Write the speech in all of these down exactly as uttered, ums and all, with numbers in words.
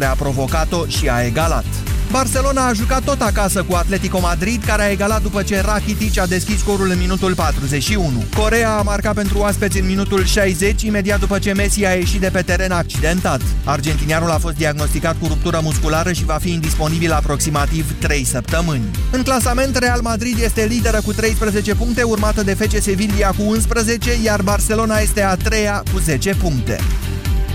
care a provocat-o și a egalat. Barcelona a jucat tot acasă cu Atletico Madrid, care a egalat după ce Rakitic a deschis scorul în minutul patruzeci și unu. Correa a marcat pentru oaspeți în minutul șaizeci, imediat după ce Messi a ieșit de pe teren accidentat. Argentinianul a fost diagnosticat cu ruptură musculară și va fi indisponibil aproximativ trei săptămâni. În clasament, Real Madrid este lideră cu treisprezece puncte, urmată de F C Sevilla cu unsprezece, iar Barcelona este a treia cu zece puncte.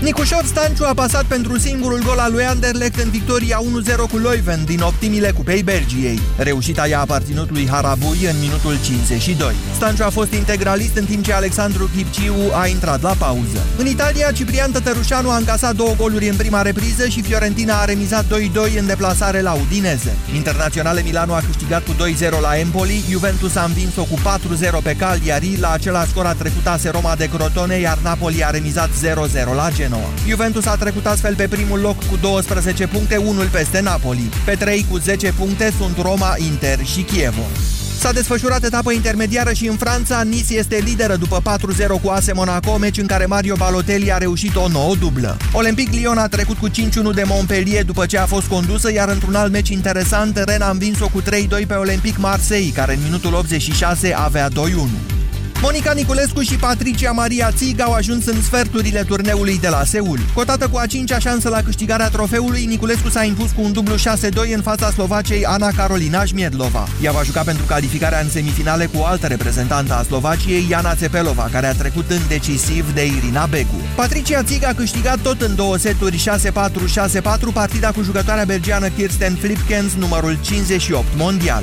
Nicușor Stanciu a pasat pentru singurul gol al lui Anderlecht în victoria unu zero cu Leuven din optimile Cupei Belgiei. Reușita i-a aparținut lui Harabui în minutul cincizeci și doi. Stanciu a fost integralist în timp ce Alexandru Chipciu a intrat la pauză. În Italia, Ciprian Tătărușanu a încasat două goluri în prima repriză și Fiorentina a remizat doi doi în deplasare la Udineze. Internaționale Milano a câștigat cu doi zero la Empoli, Juventus a învins-o cu patru zero pe Cagliari, la același scor a trecutase Roma de Crotone, iar Napoli a remizat zero zero la Genoa. Juventus a trecut astfel pe primul loc cu douăsprezece puncte, unul peste Napoli. Pe trei cu zece puncte sunt Roma, Inter și Chievo. S-a desfășurat etapa intermediară și în Franța, Nice este lideră după patru zero cu A S Monaco, meci în care Mario Balotelli a reușit o nouă dublă. Olympique Lyon a trecut cu cinci unu de Montpellier după ce a fost condusă, iar într-un alt meci interesant, Rennes a învins-o cu trei doi pe Olympique Marseille, care în minutul optzeci și șase avea doi unu. Monica Niculescu și Patricia Maria Țiga au ajuns în sferturile turneului de la Seul. Cotată cu a cincea șansă la câștigarea trofeului, Niculescu s-a impus cu un dublu șase doi în fața Slovaciei Ana Karolina Șmiedlova. Ea va juca pentru calificarea în semifinale cu o altă reprezentantă a Slovaciei, Jana Țepelova, care a trecut în decisiv de Irina Becu. Patricia Țiga a câștigat tot în două seturi șase patru șase patru partida cu jucătoarea belgiană Kirsten Flipkens, numărul cincizeci și opt mondial.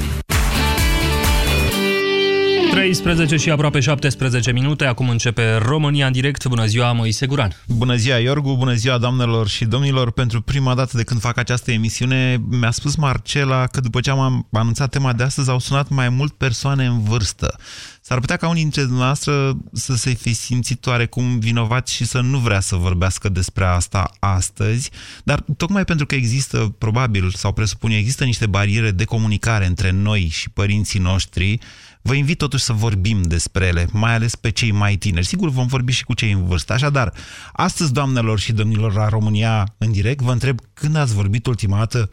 treisprezece și aproape șaptesprezece minute, acum începe România în direct. Bună ziua, Moise Guran. Bună ziua, Iorgu, bună ziua, doamnelor și domnilor. Pentru prima dată de când fac această emisiune, mi-a spus Marcela că după ce am anunțat tema de astăzi, au sunat mai mult persoane în vârstă. S-ar putea ca unii dintre dumneavoastră să se fi simțit oarecum vinovați și să nu vrea să vorbească despre asta astăzi, dar tocmai pentru că există, probabil, sau presupun, există niște bariere de comunicare între noi și părinții noștri, vă invit totuși să vorbim despre ele, mai ales pe cei mai tineri. Sigur, vom vorbi și cu cei în vârstă. Așadar, astăzi, doamnelor și domnilor, la România în direct, vă întreb când ați vorbit ultima dată,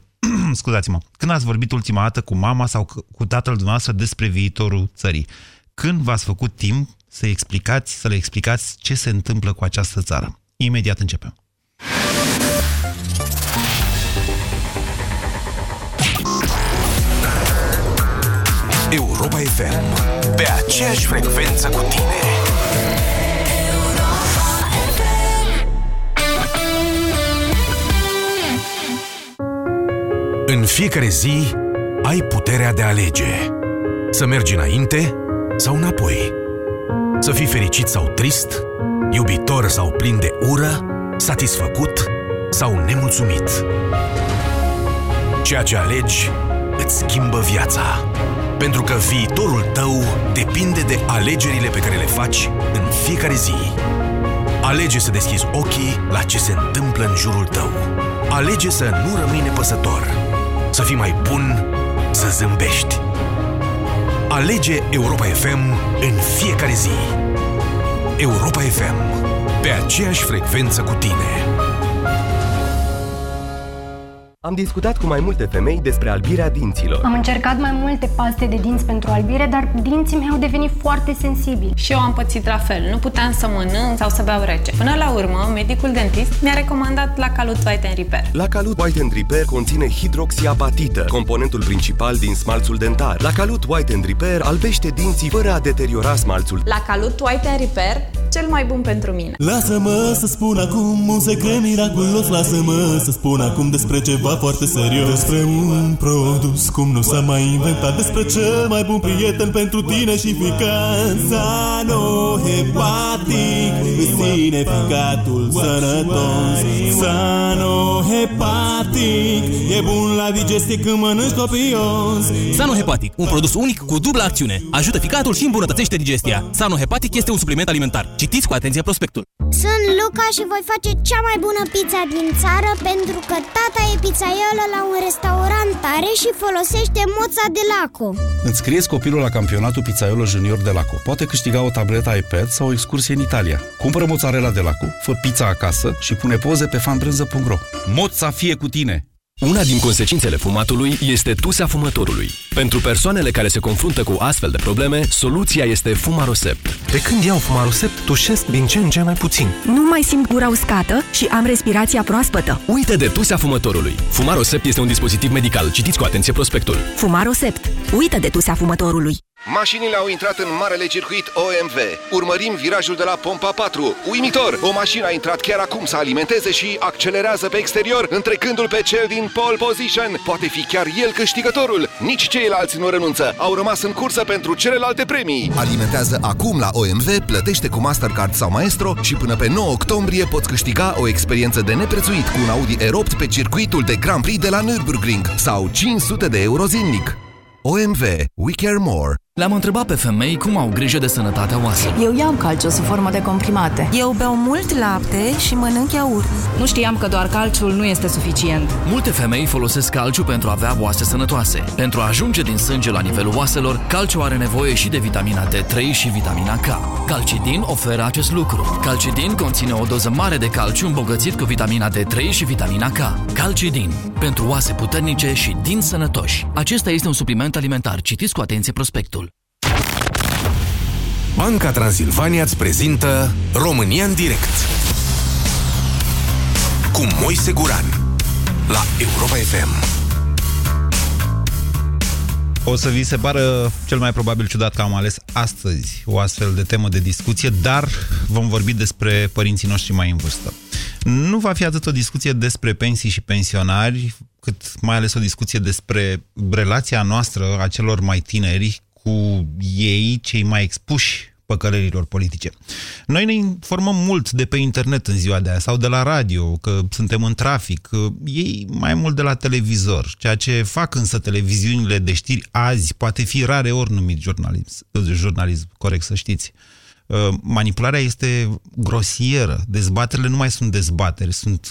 scuzați-mă, când ați vorbit ultima dată cu mama sau cu tatăl dumneavoastră despre viitorul țării? Când v-ați făcut timp să explicați, să le explicați ce se întâmplă cu această țară? Imediat începem. Europa F M, pe aceeași frecvență cu tine. În fiecare zi ai puterea de a alege. Să mergi înainte sau înapoi. Să fii fericit sau trist, iubitor sau plin de ură, satisfăcut sau nemulțumit. Ceea ce alegi îți schimbă viața. Pentru că viitorul tău depinde de alegerile pe care le faci în fiecare zi. Alege să deschizi ochii la ce se întâmplă în jurul tău. Alege să nu rămâi nepăsător. Să fii mai bun, să zâmbești. Alege Europa F M în fiecare zi. Europa F M, pe aceeași frecvență cu tine. Am discutat cu mai multe femei despre albirea dinților. Am încercat mai multe paste de dinți pentru albire, dar dinții mei au devenit foarte sensibili. Și eu am pățit la fel, nu puteam să mănânc sau să beau rece. Până la urmă, medicul dentist mi-a recomandat la Calut Whiten Riper. La Calut Whiten Riper conține hidroxiapatită, componentul principal din smalțul dentar. La Calut Whiten Riper albește dinții fără a deteriora smalțul. La Calut Whiten Riper, cel mai bun pentru mine. Lasă-mă să spun acum un secret miraculos, lasă-mă să spun acum despre ceva foarte serios, despre un produs cum nu s-a mai inventat, despre cel mai bun prieten pentru tine și ficat, Sanohepatic. Îți ține ficatul sănătos. Sanohepatic e bun la digestie când mănânci copios. Sanohepatic, un produs unic cu dublă acțiune, ajută ficatul și îmbunătățește digestia. Sanohepatic este un supliment alimentar. Citiți cu atenție prospectul. Sunt Luca și voi face cea mai bună pizza din țară pentru că tata e pizza pizzaiola la un restaurant tare și folosește moța de laco. Înscrieți copilul la campionatul Pizzaiolo Junior de Laco. Poate câștiga o tabletă iPad sau o excursie în Italia. Cumpără mozzarella de laco, fă pizza acasă și pune poze pe fanbrânză punct ro. Moța fie cu tine! Una din consecințele fumatului este tusea fumătorului. Pentru persoanele care se confruntă cu astfel de probleme, soluția este Fumarosept. De când iau Fumarosept, tușesc din ce în ce mai puțin. Nu mai simt gura uscată și am respirația proaspătă. Uite de tusea fumătorului. Fumarosept este un dispozitiv medical. Citiți cu atenție prospectul. Fumarosept. Uite de tusea fumătorului. Mașinile au intrat în marele circuit O M V. Urmărim virajul de la pompa patru. Uimitor! O mașină a intrat chiar acum să alimenteze și accelerează pe exterior, întrecându-l pe cel din pole position. Poate fi chiar el câștigătorul. Nici ceilalți nu renunță. Au rămas în cursă pentru celelalte premii. Alimentează acum la O M V, plătește cu Mastercard sau Maestro și până pe nouă octombrie poți câștiga o experiență de neprețuit cu un Audi R opt pe circuitul de Grand Prix de la Nürburgring sau cinci sute de euro zilnic. O M V. We care more. Le-am întrebat pe femei cum au grijă de sănătatea oasă. Eu iau calciu sub formă de comprimate. Eu beau mult lapte și mănânc iaurt. Nu știam că doar calciul nu este suficient. Multe femei folosesc calciu pentru a avea oase sănătoase. Pentru a ajunge din sânge la nivelul oaselor, calciu are nevoie și de vitamina D trei și vitamina K. Calcidin oferă acest lucru. Calcidin conține o doză mare de calciu îmbogățit cu vitamina D trei și vitamina K. Calcidin. Pentru oase puternice și din sănătoși. Acesta este un supliment alimentar. Citiți cu atenție prospectul. Banca Transilvania îți prezintă România în direct cu Moise Guran la Europa F M. O să vi se pară cel mai probabil ciudat că am ales astăzi o astfel de temă de discuție, dar vom vorbi despre părinții noștri mai în vârstă. Nu va fi atât o discuție despre pensii și pensionari, cât mai ales o discuție despre relația noastră a celor mai tineri cu ei, cei mai expuși păcălerilor politice. Noi ne informăm mult de pe internet în ziua de aia, sau de la radio, că suntem în trafic, ei mai mult de la televizor. Ceea ce fac însă televiziunile de știri azi poate fi rare ori numit jurnalism, jurnalism corect, să știți. Manipularea este grosieră, dezbaterile nu mai sunt dezbateri, sunt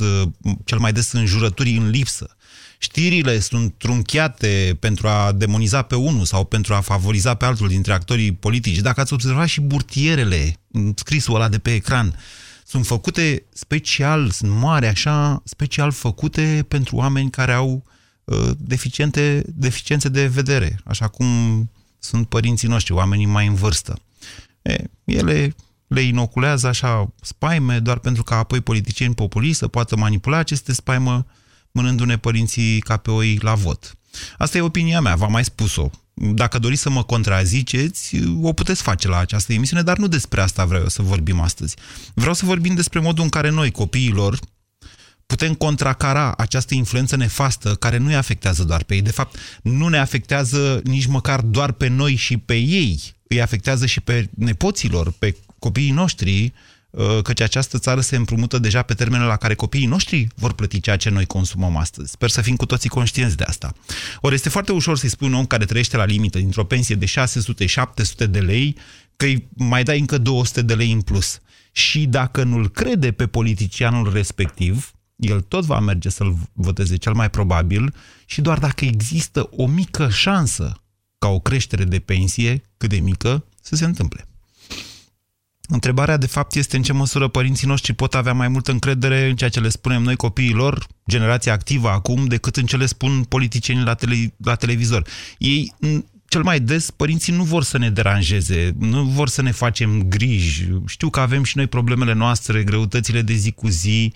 cel mai des înjurături în lipsă. Știrile sunt trunchiate pentru a demoniza pe unul sau pentru a favoriza pe altul dintre actorii politici. Dacă ați observat și burtierele, scrisul ăla de pe ecran, sunt făcute special, sunt mari așa, special făcute pentru oameni care au uh, deficiente, deficiențe de vedere, așa cum sunt părinții noștri, oamenii mai în vârstă. E, ele le inoculează așa spaime doar pentru că apoi politicieni populiști să poată manipula aceste spaimă mânându-ne părinții ca pe oi la vot. Asta e opinia mea, v-am mai spus-o. Dacă doriți să mă contraziceți, o puteți face la această emisiune, dar nu despre asta vreau să vorbim astăzi. Vreau să vorbim despre modul în care noi, copiilor, putem contracara această influență nefastă care nu îi afectează doar pe ei. De fapt, nu ne afectează nici măcar doar pe noi și pe ei. Îi afectează și pe nepoților, pe copiii noștri, căci această țară se împrumută deja pe termenul la care copiii noștri vor plăti ceea ce noi consumăm astăzi. Sper să fim cu toții conștienți de asta. Ori este foarte ușor să-i spui un om care trăiește la limită dintr-o pensie de șase sute șapte sute de lei că îi mai dai încă două sute de lei în plus. Și dacă nu-l crede pe politicianul respectiv, el tot va merge să-l voteze cel mai probabil și doar dacă există o mică șansă ca o creștere de pensie, cât de mică, să se întâmple. Întrebarea, de fapt, este în ce măsură părinții noștri pot avea mai multă încredere în ceea ce le spunem noi copiilor, generația activă acum, decât în ce le spun politicienii la, tele, la televizor. Ei, cel mai des, părinții nu vor să ne deranjeze, nu vor să ne facem griji. Știu că avem și noi problemele noastre, greutățile de zi cu zi,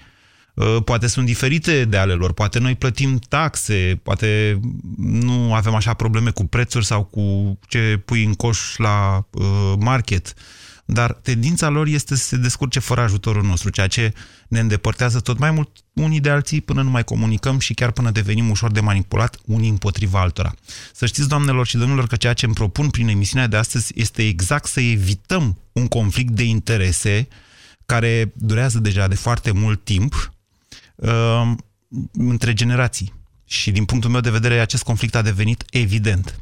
poate sunt diferite de ale lor, poate noi plătim taxe, poate nu avem așa probleme cu prețuri sau cu ce pui în coș la market. Dar tendința lor este să se descurce fără ajutorul nostru, ceea ce ne îndepărtează tot mai mult unii de alții până nu mai comunicăm și chiar până devenim ușor de manipulat unii împotriva altora. Să știți, doamnelor și domnilor, că ceea ce îmi propun prin emisiunea de astăzi este exact să evităm un conflict de interese care durează deja de foarte mult timp uh, între generații. Și din punctul meu de vedere, acest conflict a devenit evident.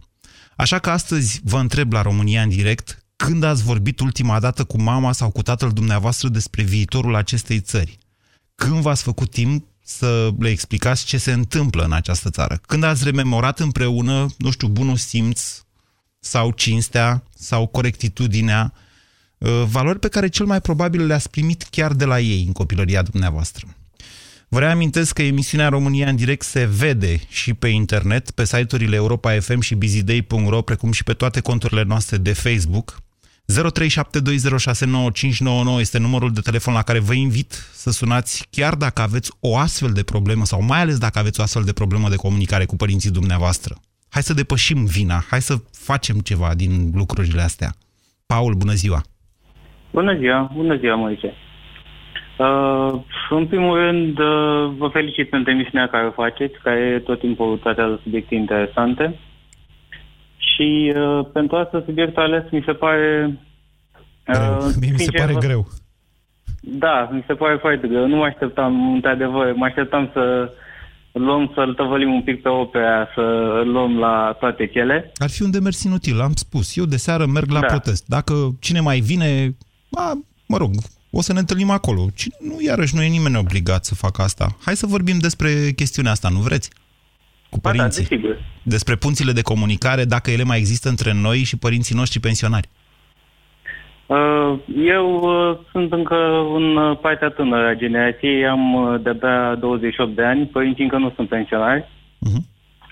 Așa că astăzi vă întreb la România în direct: când ați vorbit ultima dată cu mama sau cu tatăl dumneavoastră despre viitorul acestei țări? Când v-ați făcut timp să le explicați ce se întâmplă în această țară. Când ați rememorat împreună, nu știu, bunul simț sau cinstea sau corectitudinea, valori pe care cel mai probabil le-ați primit chiar de la ei în copilăria dumneavoastră. Vă reamintesc că emisiunea România în direct se vede și pe internet, pe site-urile Europa F M și bizidei punct ro, precum și pe toate conturile noastre de Facebook. zero trei șapte doi zero șase nouă cinci nouă nouă este numărul de telefon la care vă invit să sunați chiar dacă aveți o astfel de problemă sau mai ales dacă aveți o astfel de problemă de comunicare cu părinții dumneavoastră. Hai să depășim vina, hai să facem ceva din lucrurile astea. Paul, bună ziua! Bună ziua, bună ziua, Moise! Uh, în primul rând, uh, vă felicit pentru emisiunea care o faceți, care tot timpul tratează subiecte interesante. Și uh, pentru asta subiectul ales mi se pare... Uh, mi se pare vă... greu. Da, mi se pare foarte greu. Nu mă așteptam, într-adevăr, mă așteptam să luăm, să-l tăvălim un pic pe opera, să luăm la toate cele. Ar fi un demers inutil, am spus. Eu de seară merg la da. protest. Dacă cine mai vine, a, mă rog... o să ne întâlnim acolo. Cine, nu, iarăși nu e nimeni obligat să facă asta. Hai să vorbim despre chestiunea asta, nu vreți? Cu părinții. Da, da, despre punțile de comunicare, dacă ele mai există între noi și părinții noștri pensionari. Eu sunt încă în partea tânără a generației, am de-abia douăzeci și opt de ani, părinții încă nu sunt pensionari. Uh-huh.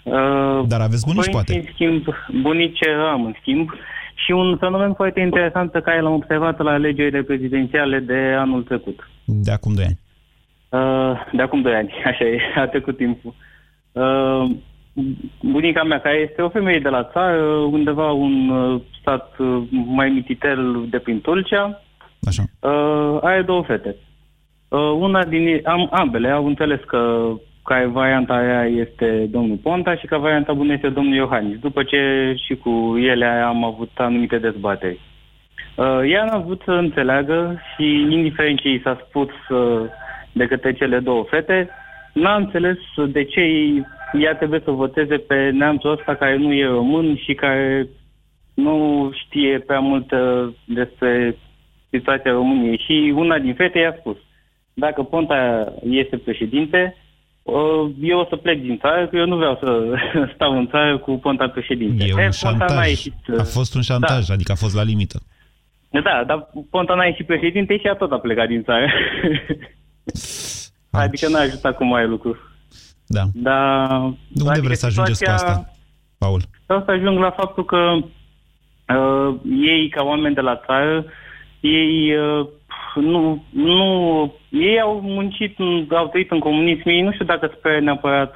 Uh, Dar aveți bunici, poate. În schimb, bunici am, în schimb. Și un fenomen foarte interesant pe care l-am observat la alegerile prezidențiale de anul trecut. De acum doi ani. De acum doi ani, așa e, a trecut timpul. Bunica mea, care este o femeie de la țară, undeva un stat mai mititel de prin Tulcea, așa. Are două fete. Una din am, ambele au înțeles că, că varianta aia este domnul Ponta și că varianta bună este domnul Iohannis, după ce și cu ele am avut anumite dezbateri. Ea n-a vrut să înțeleagă și, indiferent ce i s-a spus de către cele două fete, n-a înțeles de ce ea trebuie să voteze pe neamțul ăsta care nu e român și care nu știe prea mult despre situația României. Și una din fete i-a spus, dacă Ponta este președinte, eu o să plec din țară, că eu nu vreau să stau în țară cu Ponta președinte. E un șantaj. A fost un șantaj, da. Adică a fost la limită. Da, dar Ponta n-a ieșit președinte și a tot a plecat din țară. Aici. Adică n-a ajutat cu mare lucru. Da. Dar, de unde adică vreți să ajungeți cu asta, Paul? Vreau să ajung la faptul că uh, ei, ca oameni de la țară, ei... Uh, Nu, nu, ei au muncit, au trăit în comunism, ei nu știu dacă sper neapărat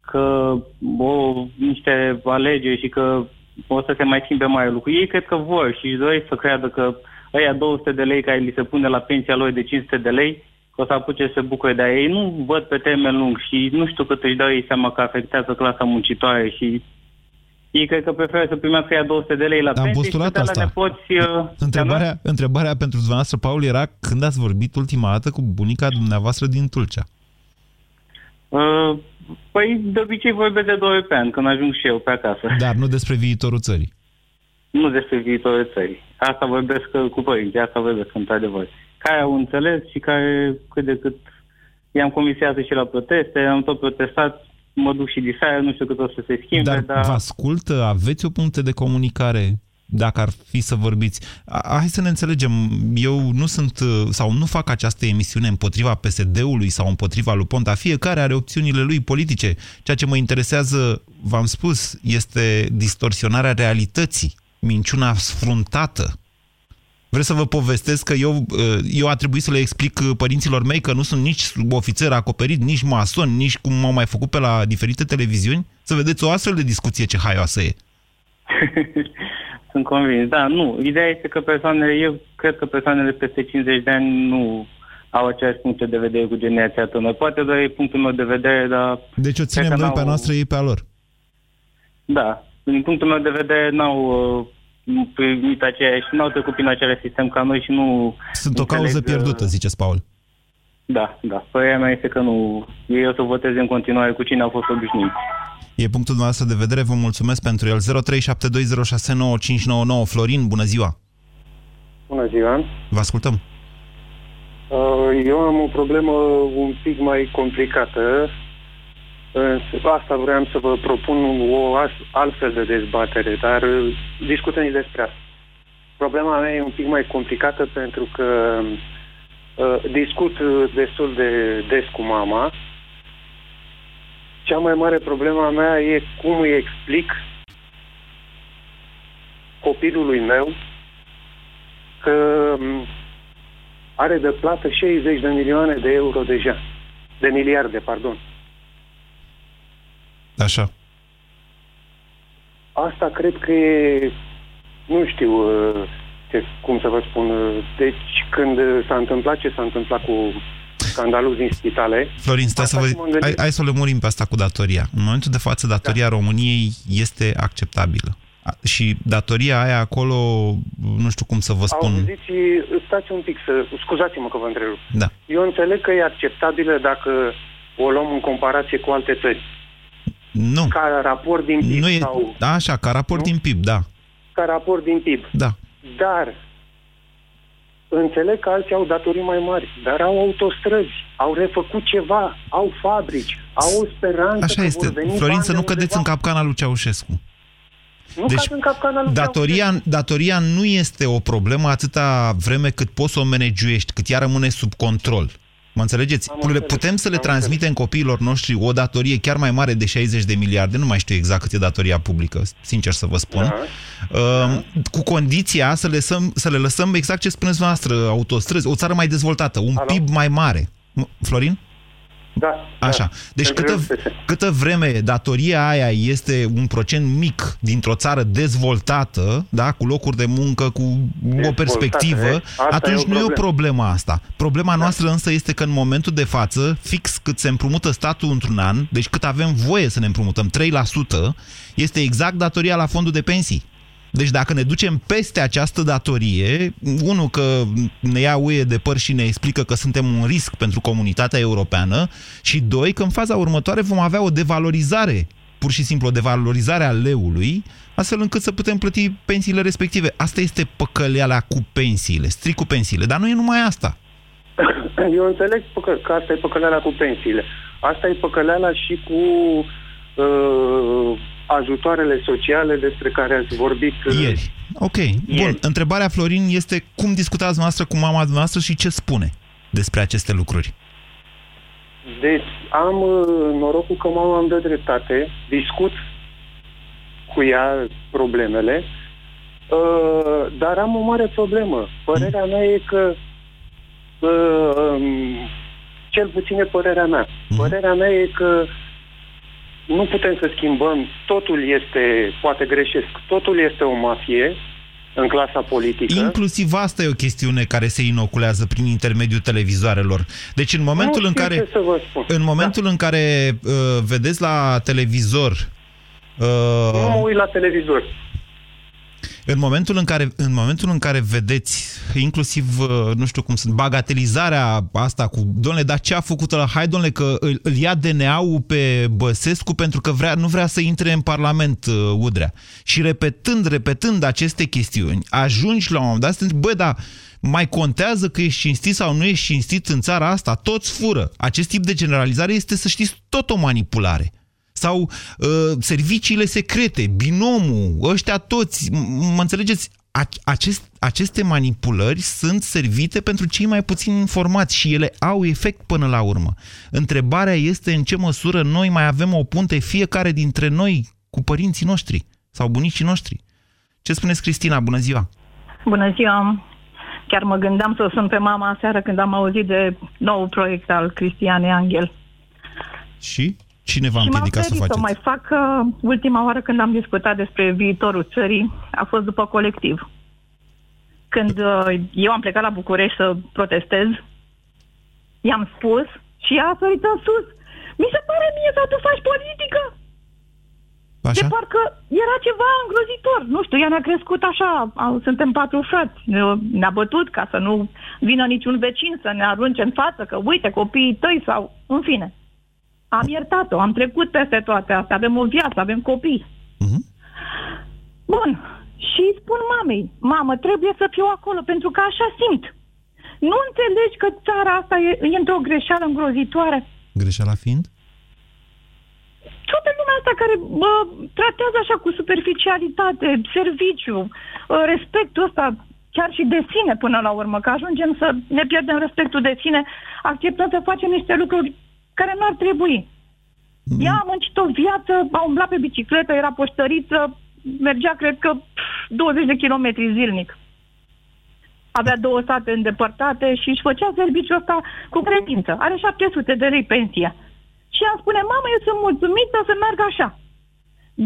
că o, niște alegeri și că o să se mai schimbe mare lucru. Ei cred că vor și își doresc să creadă că ăia două sute de lei care li se pune la pensia lor de cinci sute de lei, că o să apuce să se bucure de ei. Nu văd pe termen lung și nu știu cât își dau ei seama că afectează clasa muncitoare și... ei cred că preferă să primească ea două sute de lei la pensie. Am postulat asta. Nepoți, întrebarea, întrebarea pentru dumneavoastră, Paul, era când ați vorbit ultima dată cu bunica dumneavoastră din Tulcea? Uh, păi, de obicei vorbesc de două ori pe an, când ajung și eu pe acasă. Dar nu despre viitorul țării. Nu despre viitorul țării. Asta vorbesc cu părinții, asta vorbesc într-adevăr. Care au înțeles și care cât de cât i-am comisează și la proteste, am tot protestat. Mă duc și de seară, nu știu cât o să se schimbe, dar... dar... vă ascultă? Aveți o puncte de comunicare, dacă ar fi să vorbiți? Hai să ne înțelegem, eu nu sunt, sau nu fac această emisiune împotriva P S D-ului sau împotriva lui Ponta, fiecare are opțiunile lui politice. Ceea ce mă interesează, v-am spus, este distorsionarea realității, minciuna sfruntată. Vreți să vă povestesc că eu, eu a trebuit să le explic părinților mei că nu sunt nici ofițer acoperit, nici mason, nici cum m-au mai făcut pe la diferite televiziuni? Să vedeți o astfel de discuție ce haioasă e. Sunt convins, da, nu. Ideea este că persoanele, eu cred că persoanele peste cincizeci de ani nu au aceeași puncte de vedere cu generația tânără. Poate doar e punctul meu de vedere, dar... Deci o ținem noi pe a noastră, ei pe a lor. Da. Din punctul meu de vedere n-au... nu primit aceeași, nu au trecut prin același sistem ca noi și nu... Sunt o cauză pierdută, ziceți, Paul. Da, da. Părerea mea este că nu... ei o să voteze în continuare cu cine au fost obișnuiți. E punctul dumneavoastră de vedere, vă mulțumesc pentru el. zero trei șapte doi zero șase nouă cinci nouă nouă. Florin, bună ziua! Bună ziua! Vă ascultăm! Eu am o problemă un pic mai complicată. Asta vreau să vă propun o altfel de dezbatere, dar discutăm despre asta. Problema mea e un pic mai complicată pentru că discut destul de des cu mama. Cea mai mare problema mea e cum îi explic copilului meu că are de plată șaizeci de milioane de euro deja. De miliarde, pardon. Așa. Asta cred că e... Nu știu ce, cum să vă spun. Deci când s-a întâmplat ce s-a întâmplat cu scandalul din spitale... Florin, stai să vă... Hai, hai să lămurim pe asta cu datoria. În momentul de față, datoria da. României este acceptabilă. Și datoria aia acolo, nu știu cum să vă spun... Auziți, stați un pic să... Scuzați-mă că vă întrerup. Da. Eu înțeleg că e acceptabilă dacă o luăm în comparație cu alte țări. Nu. Ca raport din P I B. Nu e... sau... da, așa, ca raport nu? din P I B, da. Ca raport din P I B. Da. Dar înțeleg că alții au datorii mai mari, dar au autostrăzi, au refăcut ceva, au fabrici, au o speranță. Așa că este. Vor veni Florin, să nu cădeți undeva în capcana lui Ceaușescu. Nu deci, datoria, datoria nu este o problemă atâta vreme cât poți să o managiuiești, cât ea rămâne sub control. Mă înțelegeți? Am Putem înțeles. să le transmitem copiilor noștri o datorie chiar mai mare de șaizeci de miliarde, nu mai știu exact cât e datoria publică, sincer să vă spun, da. Uh, da. cu condiția să le, săm, să le lăsăm exact ce spuneți noastră, autostrăzi, o țară mai dezvoltată, un Alo? P I B mai mare. Florin? Da, Așa. Da. Deci câtă, câtă vreme datoria aia este un procent mic dintr-o țară dezvoltată, da, cu locuri de muncă, cu o perspectivă, atunci e nu e o problemă asta. Problema da. noastră însă este că în momentul de față, fix cât se împrumută statul într-un an, deci cât avem voie să ne împrumutăm, trei la sută, este exact datoria la fondul de pensii. Deci dacă ne ducem peste această datorie, unul că ne ia U E de păr și ne explică că suntem un risc pentru comunitatea europeană și doi, că în faza următoare vom avea o devalorizare, pur și simplu o devalorizare a leului, astfel încât să putem plăti pensiile respective. Asta este păcăleala cu pensiile, strict cu pensiile, dar nu e numai asta. Eu înțeleg că asta e păcăleala cu pensiile. Asta e păcăleala și cu... Uh... ajutoarele sociale despre care ați vorbit ieri. Ok. Ieri. Bun. Întrebarea, Florin, este cum discutați noastră cu mama noastră și ce spune despre aceste lucruri? Deci am norocul că mama îmi dă dreptate, discut cu ea problemele, dar am o mare problemă. Părerea mea e că cel puțin e părerea mea. Părerea mea e că nu putem să schimbăm, totul este, poate greșesc, totul este o mafie în clasa politică. Inclusiv asta e o chestiune care se inoculează prin intermediul televizoarelor. Deci în momentul nu în care, în momentul da. în care uh, vedeți la televizor... Uh, nu mă uit la televizor. În momentul în care, în momentul în care vedeți, inclusiv, nu știu cum sunt, bagatelizarea asta cu, domnule, dar ce a făcut ăla? Hai, domnule, că îl, îl ia D N A-ul pe Băsescu pentru că vrea, nu vrea să intre în Parlament, Udrea. Și repetând, repetând aceste chestiuni, ajungi la un moment dat să te întrebi, bă, dar mai contează că ești cinstit sau nu ești cinstit în țara asta? Toți fură. Acest tip de generalizare este, să știți, tot o manipulare. Sau uh, serviciile secrete, binomul, ăștia toți, mă înțelegeți, acest, aceste manipulări sunt servite pentru cei mai puțin informați și ele au efect până la urmă. Întrebarea este în ce măsură noi mai avem o punte fiecare dintre noi cu părinții noștri sau bunicii noștri. Ce spuneți, Cristina? Bună ziua! Bună ziua! Chiar mă gândeam să o sun pe mama aseară când am auzit de nou proiect al Cristianei Anghel. Și? Cine v-a împiedicat să faceți? Și m-am ferit să mai fac. Uh, ultima oară când am discutat despre viitorul țării a fost după Colectiv. Când uh, eu am plecat la București să protestez, i-am spus și ea a sărit în sus. Mi se pare mie că tu faci politică. Așa? De parcă era ceva îngrozitor. Nu știu, ea ne-a crescut așa. Suntem patru frați. Ne-a bătut ca să nu vină niciun vecin să ne arunce în față că uite copiii tăi sau... În fine. Am iertat-o, am trecut peste toate astea, avem o viață, avem copii. Uh-huh. Bun, și spun mamei, mamă, trebuie să fiu acolo, pentru că așa simt. Nu înțelegi că țara asta e, e într-o greșeală îngrozitoare. Greșeala fiind? Toată lumea asta care bă, tratează așa cu superficialitate, serviciu, respectul ăsta chiar și de sine până la urmă, că ajungem să ne pierdem respectul de sine, acceptăm să facem niște lucruri care nu ar trebui. Mm. Ea a muncit o viață, a umblat pe bicicletă, era poștăriță, mergea, cred că, douăzeci de kilometri zilnic. Avea două sate îndepărtate și își făcea serviciul ăsta cu credință. Are șapte sute de lei pensia. Și ea spune, mamă, eu sunt mulțumită să merg așa.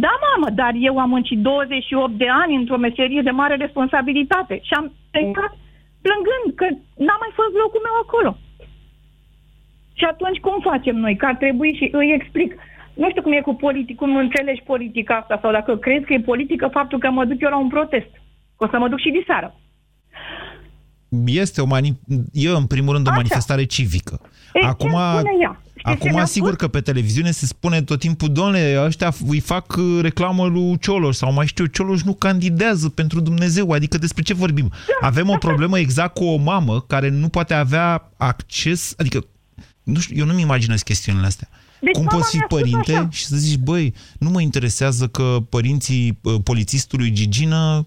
Da, mamă, dar eu am muncit douăzeci și opt de ani într-o meserie de mare responsabilitate și am plecat plângând că n-a mai fost locul meu acolo. Și atunci cum facem noi? Că ar trebui și îi explic. Nu știu cum e cu politic, cum înțelegi politica asta sau dacă crezi că e politică faptul că mă duc eu la un protest. O să mă duc și diseară. Este o mani- eu, în primul rând, o Așa. manifestare civică. Ei, acum, acum sigur că pe televiziune se spune tot timpul, domnule, ăștia îi fac reclamă lui Cioloș sau mai știu, Cioloș nu candidează pentru Dumnezeu, adică despre ce vorbim? Avem o problemă exact cu o mamă care nu poate avea acces, adică, nu știu, eu nu-mi imaginez chestiunile astea. Deci cum poți fi părinte așa și să zici, băi, nu mă interesează că părinții polițistului Gigină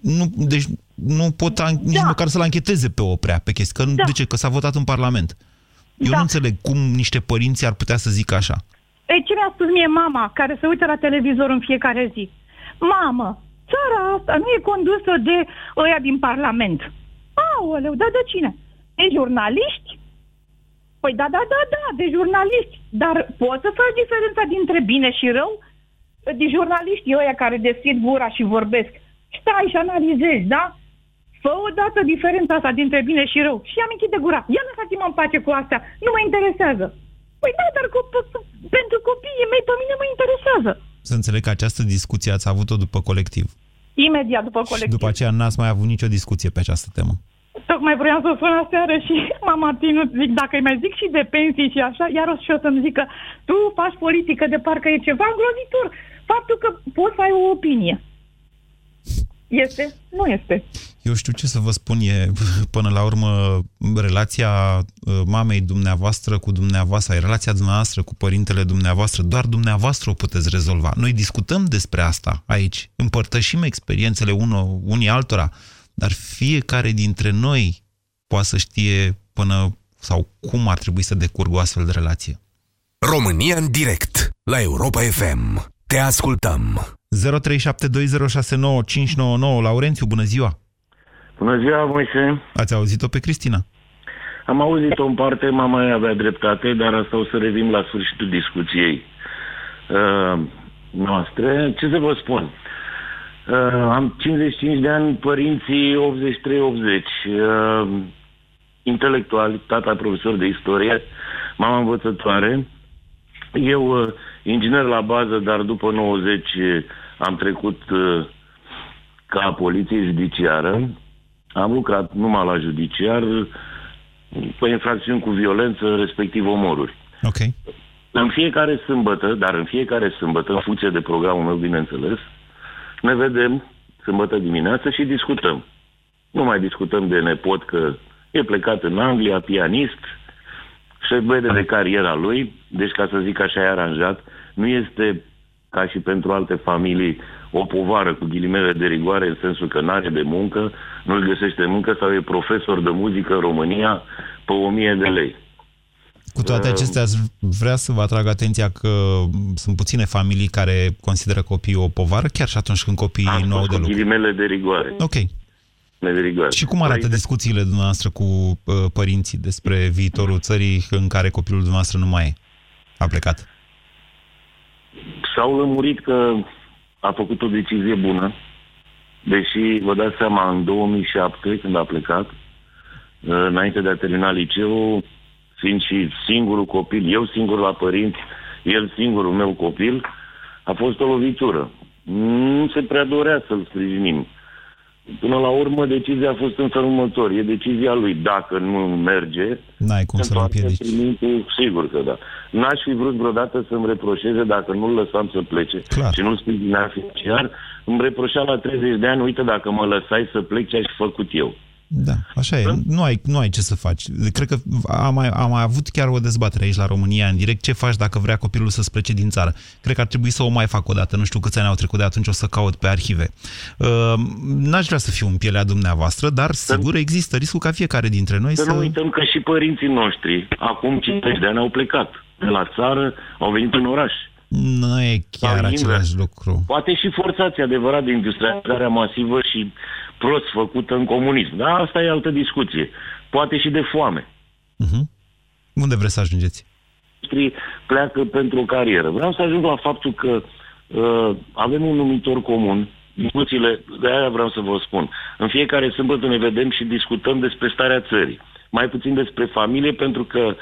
nu, deci nu pot an- nici da. măcar să-l ancheteze pe Oprea, pe chestii, că, da. de ce? Că s-a votat în Parlament. Eu da. nu înțeleg cum niște părinți ar putea să zică așa. Ei, ce mi-a spus mie mama, care se uită la televizor în fiecare zi? Mamă, țara asta nu e condusă de ăia din Parlament. Aoleu, dar de cine? De jurnaliști? Păi da, da, da, da, de jurnaliști. Dar poți să faci diferența dintre bine și rău? De jurnaliști ăia care deschid gura și vorbesc. Stai și analizezi, da? Fă o dată diferența asta dintre bine și rău. Și am închide gura. Ia lăsați-mă în pace cu astea. Nu mă interesează. Păi da, dar co- pentru copiii mei pe mine mă interesează. Să înțeleg că această discuție ați avut-o după colectiv. Imediat după colectiv. Și după aceea n-ați mai avut nicio discuție pe această temă. Tocmai vreau să o spun aseară și m-am atinut. Zic, dacă îi mai zic și de pensii și așa, iar o, și o să-mi zică, tu faci politică de parcă e ceva îngrozitor. Faptul că poți să ai o opinie. Este? Nu este. Eu știu ce să vă spun, e până la urmă relația mamei dumneavoastră cu dumneavoastră, relația dumneavoastră cu părintele dumneavoastră, doar dumneavoastră o puteți rezolva. Noi discutăm despre asta aici, împărtășim experiențele uno, unii altora, dar fiecare dintre noi poate să știe până sau cum ar trebui să decurgă o astfel de relație. România în direct, la Europa F M. Te ascultăm! zero trei șapte doi zero șase nouă cinci nouă nouă. Laurențiu, bună ziua! Bună ziua, Moise! Ați auzit-o pe Cristina? Am auzit-o în parte, mama ei avea dreptate, dar asta o să revin la sfârșitul discuției uh, noastre. Ce să vă spun? Uh, am cincizeci și cinci de ani, părinții optzeci și trei optzeci, uh, intelectuali, tata profesor de istorie, mama învățătoare, eu... Uh, inginer la bază, dar după nouăzeci am trecut uh, ca poliție judiciară. Am lucrat numai la judiciar pe infracțiuni cu violență, respectiv omoruri. Okay. În fiecare sâmbătă, dar în fiecare sâmbătă, în funcție de programul meu, bineînțeles, ne vedem sâmbătă dimineață și discutăm. Nu mai discutăm de nepot că e plecat în Anglia, pianist, și vede de cariera lui, deci ca să zic așa e aranjat, nu este ca și pentru alte familii o povară cu ghilimele de rigoare în sensul că n-are de muncă, nu-l găsește muncă sau e profesor de muzică în România pe o mie de lei. Cu toate acestea, aș vrea să vă atrag atenția că sunt puține familii care consideră copiii o povară, chiar și atunci când copiii nu au de lucru. Ghilimele de rigoare. Ok. Și cum arată discuțiile dumneavoastră cu uh, părinții despre viitorul țării în care copilul dumneavoastră nu mai e? A plecat. S-au lămurit că a făcut o decizie bună, deși vă dați seama, în două mii șapte, când a plecat, înainte de a termina liceul, fiind și singurul copil, eu singur la părinți, el singurul meu copil, a fost o lovitură. Nu se prea dorea să-l sprijinim. Până la urmă, decizia a fost în felul următor. E decizia lui. Dacă nu merge... N-ai cum să-l împiedici. Sigur că da. N-aș fi vrut vreodată să-mi reproșeze dacă nu-l lăsam să plece. Clar. Și nu-l sprijinea financiar. Îmi reproșea la treizeci de ani, uite, dacă mă lăsai să plec, ce-aș fi făcut eu. Da, așa e. Nu ai, nu ai ce să faci. Cred că am mai, am mai avut chiar o dezbatere aici la România în direct. Ce faci dacă vrea copilul să-ți plece din țară? Cred că ar trebui să o mai fac o dată. Nu știu câți ani au trecut de atunci, o să caut pe arhive. N-aș vrea să fiu în pielea dumneavoastră, dar sigur există riscul ca fiecare dintre noi să... Să nu uităm că și părinții noștri, acum cincizeci de ani, au plecat de la țară, au venit în oraș. Nu e chiar același lucru. Poate și forțați adevărat de industrializarea masivă și prost făcută în comunism. Dar asta e altă discuție. Poate și de foame. Uh-huh. Unde vreți să ajungeți? Pleacă pentru o carieră. Vreau să ajung la faptul că uh, avem un numitor comun. Discuțiile, de aia vreau să vă spun. În fiecare sâmbătă ne vedem și discutăm despre starea țării. Mai puțin despre familie, pentru că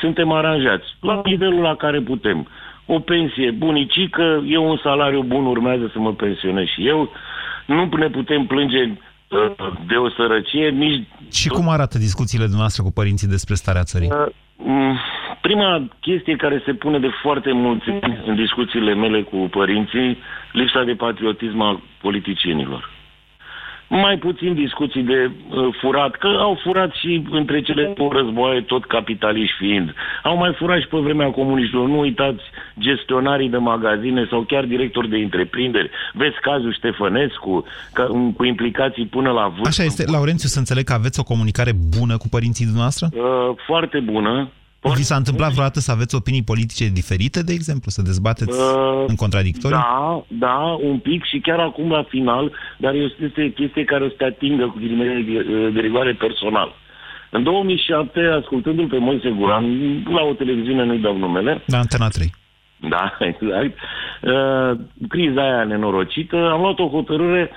suntem aranjați la nivelul la care putem. O pensie bunicică, eu un salariu bun, urmează să mă pensionez și eu. Nu ne putem plânge de o sărăcie, nici... Și cum arată discuțiile dumneavoastră cu părinții despre starea țării? Prima chestie care se pune de foarte mulți ani în discuțiile mele cu părinții, lipsa de patriotism a politicienilor. Mai puțin discuții de uh, furat, că au furat și între cele două războaie, tot capitaliști fiind. Au mai furat și pe vremea comuniștilor. Nu uitați, gestionarii de magazine sau chiar directori de întreprinderi. Vezi cazul Ștefănescu, ca, um, cu implicații până la vârstă. Așa este, Laurențiu, să înțeleg că aveți o comunicare bună cu părinții dumneavoastră? Uh, foarte bună. Vi s-a întâmplat vreodată să aveți opinii politice diferite, de exemplu? Să dezbateți uh, în contradictoriu? Da, da, un pic și chiar acum la final, dar este o chestie care o să te atingă cu ghilimele de rigoare personal. În două mii șapte, ascultându-l pe Moise Guran, la o televiziune, nu-i dau numele. La Antena trei. Da, exact. Uh, criza aia nenorocită, am luat o hotărâre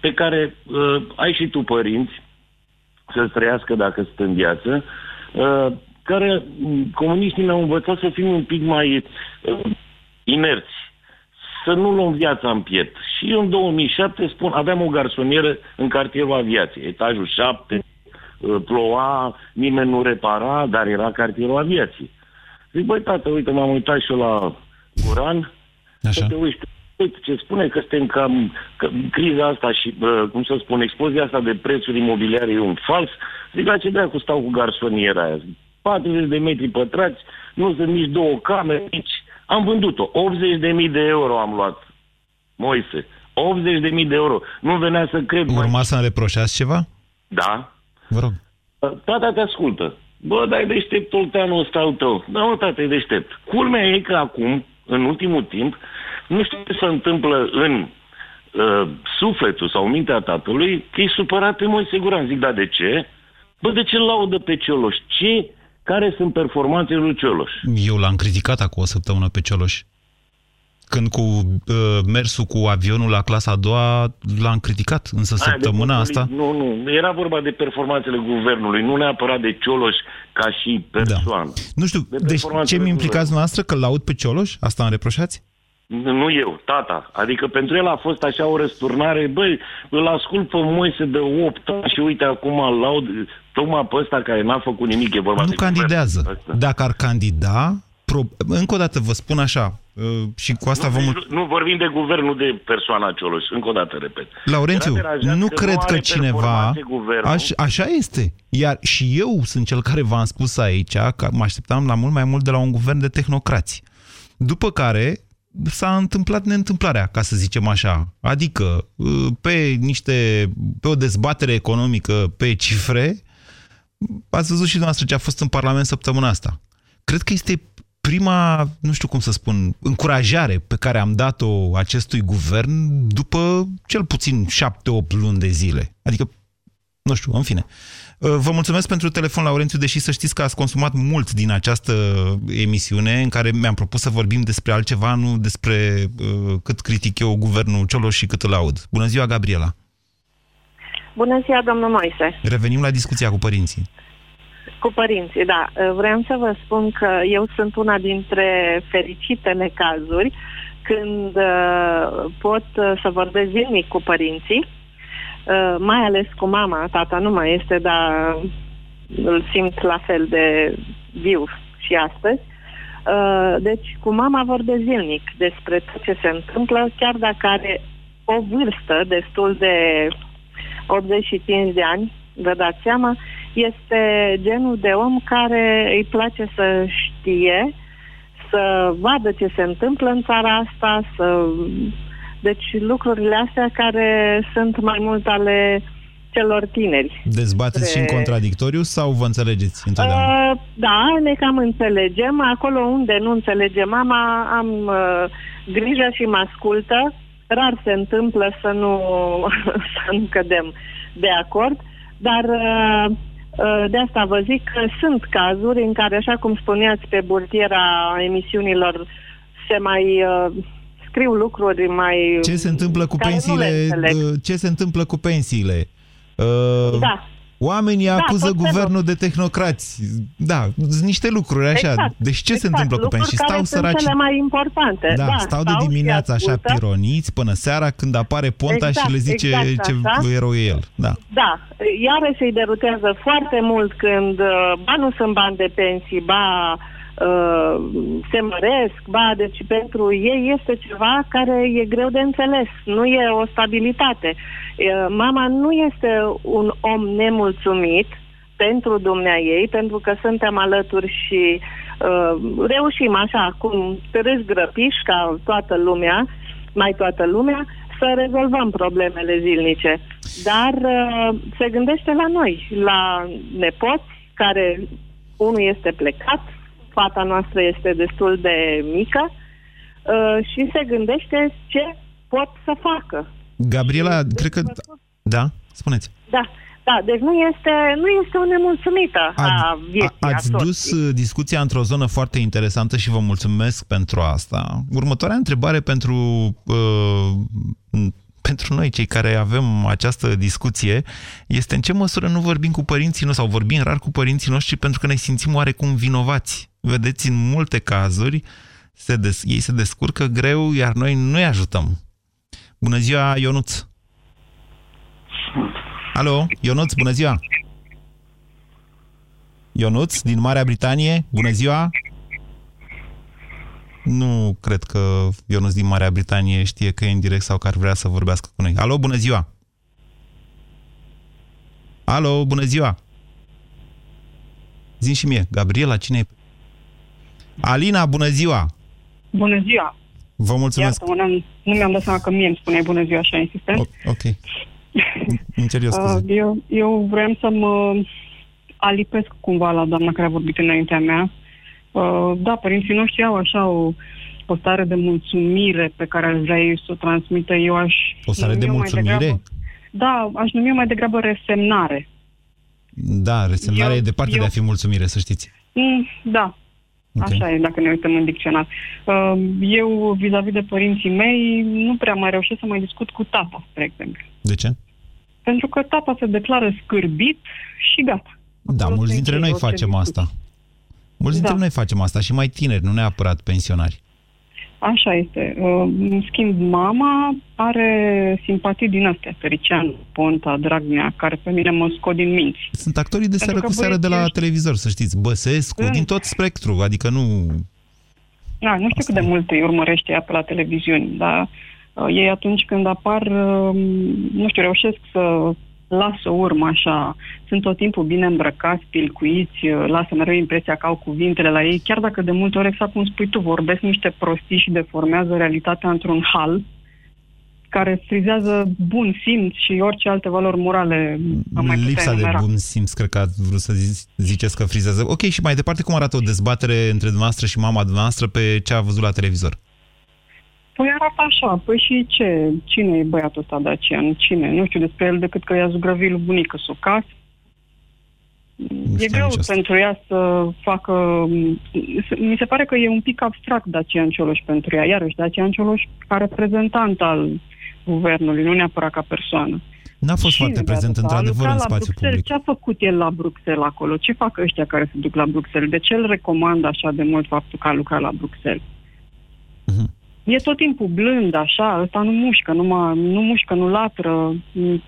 pe care uh, ai și tu, părinți, să-ți trăiască dacă sunt în viață, uh, care comuniștii ne-au învățat să fim un pic mai uh, inerți, să nu luăm viața în piept. Și eu în două mii șapte, spun, aveam o garsonieră în cartierul Aviației, etajul șapte, uh, ploua, nimeni nu repara, dar era cartierul Aviației. Zic, băi, tată, uite, m-am uitat și eu la Guran, să te uiți, uite ce spune, că suntem cam, că criza asta și, uh, cum să spun, explozia asta de prețuri imobiliare e un fals. Zic, la ce dracu stau cu garsoniera aia? patruzeci de metri pătrați, nu sunt nici două camere, nici... Am vândut-o. optzeci de mii de euro am luat. Moise. optzeci de mii de euro. Nu venea să cred... Urma să-mi reproșeați ceva? Da. Vă rog. Tata te ascultă. Bă, dar e deștept olteanul ăsta al tău. Da, mă, tata, e deștept. Culmea e că acum, în ultimul timp, nu știu ce se întâmplă în uh, sufletul sau mintea tatălui, că e supărat pe Moise Guran. Zic, da, de ce? Bă, de ce laudă pe Cioloș? Ce... Care sunt performanțele lui Cioloș? Eu l-am criticat acum o săptămână pe Cioloș. Când cu uh, mersul cu avionul la clasa a doua, l-am criticat, însă Aia săptămâna asta... Nu, nu, era vorba de performanțele guvernului, nu neapărat de Cioloș ca și persoană. Da. Nu știu, de deci ce mi implicați noastră că laud pe Cioloș? Asta îmi reproșați? Nu eu, tata. Adică pentru el a fost așa o răsturnare. Băi, îl ascult pe Moise de opt ani și uite acum laud... Tocmai pe ăsta care n-a făcut nimic, e vorba. Nu candidează. Dacă ar candida, pro... încă o dată vă spun așa, și cu asta nu, vă mult... Nu vorbim de guvern, nu de persoana Cioloș, încă o dată, repet. Laurențiu, nu că cred nu că cineva... Aș, așa este. Iar și eu sunt cel care v-am spus aici că mă așteptam la mult mai mult de la un guvern de tehnocrați. După care... s-a întâmplat neîntâmplarea, ca să zicem așa. Adică, pe niște, pe o dezbatere economică, pe cifre, ați văzut și dumneavoastră ce a fost în Parlament săptămâna asta. Cred că este prima, nu știu cum să spun, încurajare pe care am dat-o acestui guvern după cel puțin șapte opt luni de zile. Adică, nu știu, în fine. Vă mulțumesc pentru telefon, Laurențiu, deși să știți că ați consumat mult din această emisiune în care mi-am propus să vorbim despre altceva, nu despre uh, cât critic eu guvernul Cioloș și cât îl aud. Bună ziua, Gabriela! Bună ziua, domnul Moise! Revenim la discuția cu părinții. Cu părinții, da. Vreau să vă spun că eu sunt una dintre fericitele cazuri când uh, pot să vorbesc zilnic cu părinții. Uh, mai ales cu mama, tata nu mai este, dar îl simt la fel de viu și astăzi. Uh, deci cu mama vorbesc zilnic despre tot ce se întâmplă, chiar dacă are o vârstă destul de optzeci și cinci de ani, vă dați seama, este genul de om care îi place să știe, să vadă ce se întâmplă în țara asta, să... deci lucrurile astea care sunt mai mult ale celor tineri. Dezbateți și în contradictoriu sau vă înțelegeți întotdeauna? Uh, da, ne cam înțelegem. Acolo unde nu înțelege mama, am uh, grijă și mă ascultă. Rar se întâmplă să nu, să nu cădem de acord, dar uh, uh, de asta vă zic că sunt cazuri în care, așa cum spuneați, pe burtiera emisiunilor se mai... Uh, scriu lucruri mai... Ce se întâmplă cu pensiile? Ce se întâmplă cu pensiile? Uh, da. Oamenii da, acuză guvernul de tehnocrați. Da, sunt niște lucruri așa. Exact, deci ce exact, se întâmplă cu pensii? Stau săraci. Cele mai importante. Da, da, stau, stau de dimineața așa pironiți până seara când apare Ponta exact, și le zice exact, ce așa. Erou e el. Da. Da, iară se-i derutează foarte mult când ba nu sunt bani de pensii, ba se măresc, ba, deci pentru ei este ceva care e greu de înțeles, nu e o stabilitate. Mama nu este un om nemulțumit pentru dumneaei, pentru că suntem alături și uh, reușim așa, cum târâși grăpiși ca toată lumea, mai toată lumea, să rezolvăm problemele zilnice. Dar uh, se gândește la noi, la nepoți, care unul este plecat, fata noastră este destul de mică uh, și se gândește ce pot să facă. Gabriela, și cred că... Da, spuneți. Da, da, deci nu este, nu este o nemulțumită a, a vieții. A, ați a dus discuția într-o zonă foarte interesantă și vă mulțumesc pentru asta. Următoarea întrebare pentru... Uh, Pentru noi, cei care avem această discuție, este în ce măsură nu vorbim cu părinții noștri sau vorbim rar cu părinții noștri pentru că ne simțim oarecum vinovați. Vedeți, în multe cazuri se des, ei se descurcă greu, iar noi nu-i ajutăm. Bună ziua, Ionuț! Alo, Ionuț, bună ziua! Ionuț, din Marea Britanie, bună ziua! Nu cred că Ionuț din Marea Britanie știe că e în direct sau că ar vrea să vorbească cu noi. Alo, bună ziua! Alo, bună ziua! Zi-mi și mie, Gabriela, cine e? Alina, bună ziua! Bună ziua! Vă mulțumesc! Iată, nu mi-am dat seama că mie îmi spuneai bună ziua așa insistent. O, ok. Îmi cer eu scuze. Eu, eu vreau să mă alipesc cumva la doamna care a vorbit înaintea mea. Da, părinții noștri au așa o, o stare de mulțumire pe care ar vrea ei să o transmită. Eu aș o stare de mulțumire? Degrabă, da, aș numi mai degrabă resemnare. Da, resemnare eu, e departe eu, de a fi mulțumire, să știți. Da, okay. Așa e, dacă ne uităm în dicționar. Eu, vis-a-vis de părinții mei, nu prea mai reușesc să mai discut cu tata, spre exemplu. De ce? Pentru că tata se declară scârbit și gata. Da, acolo mulți dintre noi facem asta. Mulți dintre da. Noi facem asta și mai tineri, nu neapărat pensionari. Așa este. În schimb, mama are simpatii din astea, Tărician, Ponta, Dragnea, care pe mine mă scot din minți. Sunt actorii de seară cu seară de la ești... televizor, să știți, Băsescu, da. Din tot spectrul, adică nu... Da, nu știu asta. Cât de mult îi urmărește ea pe la televiziuni, dar ei atunci când apar, nu știu, reușesc să... lasă o urmă așa, sunt tot timpul bine îmbrăcați, pilcuiți, lasă mereu impresia că au cuvintele la ei, chiar dacă de multe ori, exact cum spui tu, vorbesc niște prostii și deformează realitatea într-un hal care frizează bun simț și orice alte valori morale am mai putea Lipsa enumera. De bun simț, cred că ați vrut să ziceți că frizează. Ok, și mai departe, cum arată o dezbatere între dumneavoastră și mama dumneavoastră pe ce a văzut la televizor? Păi arată așa, păi și ce? Cine e băiatul ăsta Dacian? Cine? Nu știu despre el decât că i-a zugrăvit lui bunică s-o casă. E greu pentru ea să facă... Mi se pare că e un pic abstract Dacian Cioloș pentru ea. Iarăși, Dacian Cioloș ca reprezentant al guvernului, nu neapărat ca persoană. N-a fost Cine foarte prezent, într-adevăr, în spațiu public. Ce a făcut el la Bruxelles acolo? Ce fac ăștia care se duc la Bruxelles? De ce îl recomandă așa de mult faptul că a lucrat la Bruxelles? Mhm. E tot timpul blând, așa, ăsta nu mușcă, nu, mă, nu mușcă, nu latră,